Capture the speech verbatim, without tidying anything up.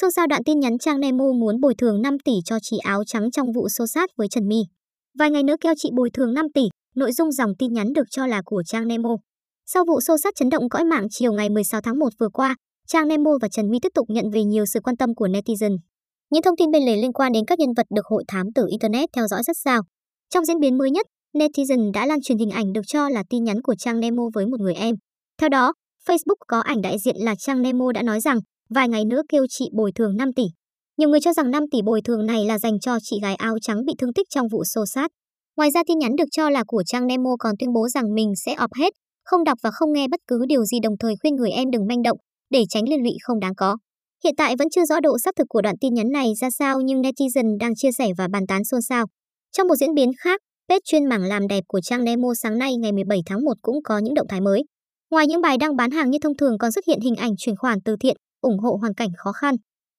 Xôn xao đoạn tin nhắn Trang Nemo muốn bồi thường năm tỷ cho chị áo trắng trong vụ xô xát với Trần My. Vài ngày nữa kêu chị bồi thường năm tỷ, nội dung dòng tin nhắn được cho là của Trang Nemo. Sau vụ xô xát chấn động cõi mạng chiều ngày mười sáu tháng một vừa qua, Trang Nemo và Trần My tiếp tục nhận về nhiều sự quan tâm của netizen. Những thông tin bên lề liên quan đến các nhân vật được hội thám tử Internet theo dõi rất sao. Trong diễn biến mới nhất, netizen đã lan truyền hình ảnh được cho là tin nhắn của Trang Nemo với một người em. Theo đó, Facebook có ảnh đại diện là Trang Nemo đã nói rằng vài ngày nữa kêu chị bồi thường năm tỷ. Nhiều người cho rằng năm tỷ bồi thường này là dành cho chị gái áo trắng bị thương tích trong vụ xô xát. Ngoài ra, tin nhắn được cho là của Trang Nemo còn tuyên bố rằng mình sẽ off hết, không đọc và không nghe bất cứ điều gì, đồng thời khuyên người em đừng manh động để tránh liên lụy không đáng có. Hiện tại vẫn chưa rõ độ xác thực của đoạn tin nhắn này ra sao, nhưng netizen đang chia sẻ và bàn tán xôn xao. Trong một diễn biến khác, page chuyên mảng làm đẹp của Trang Nemo sáng nay ngày mười bảy tháng một cũng có những động thái mới. Ngoài những bài đăng bán hàng như thông thường còn xuất hiện hình ảnh chuyển khoản từ thiện, ủng hộ hoàn cảnh khó khăn.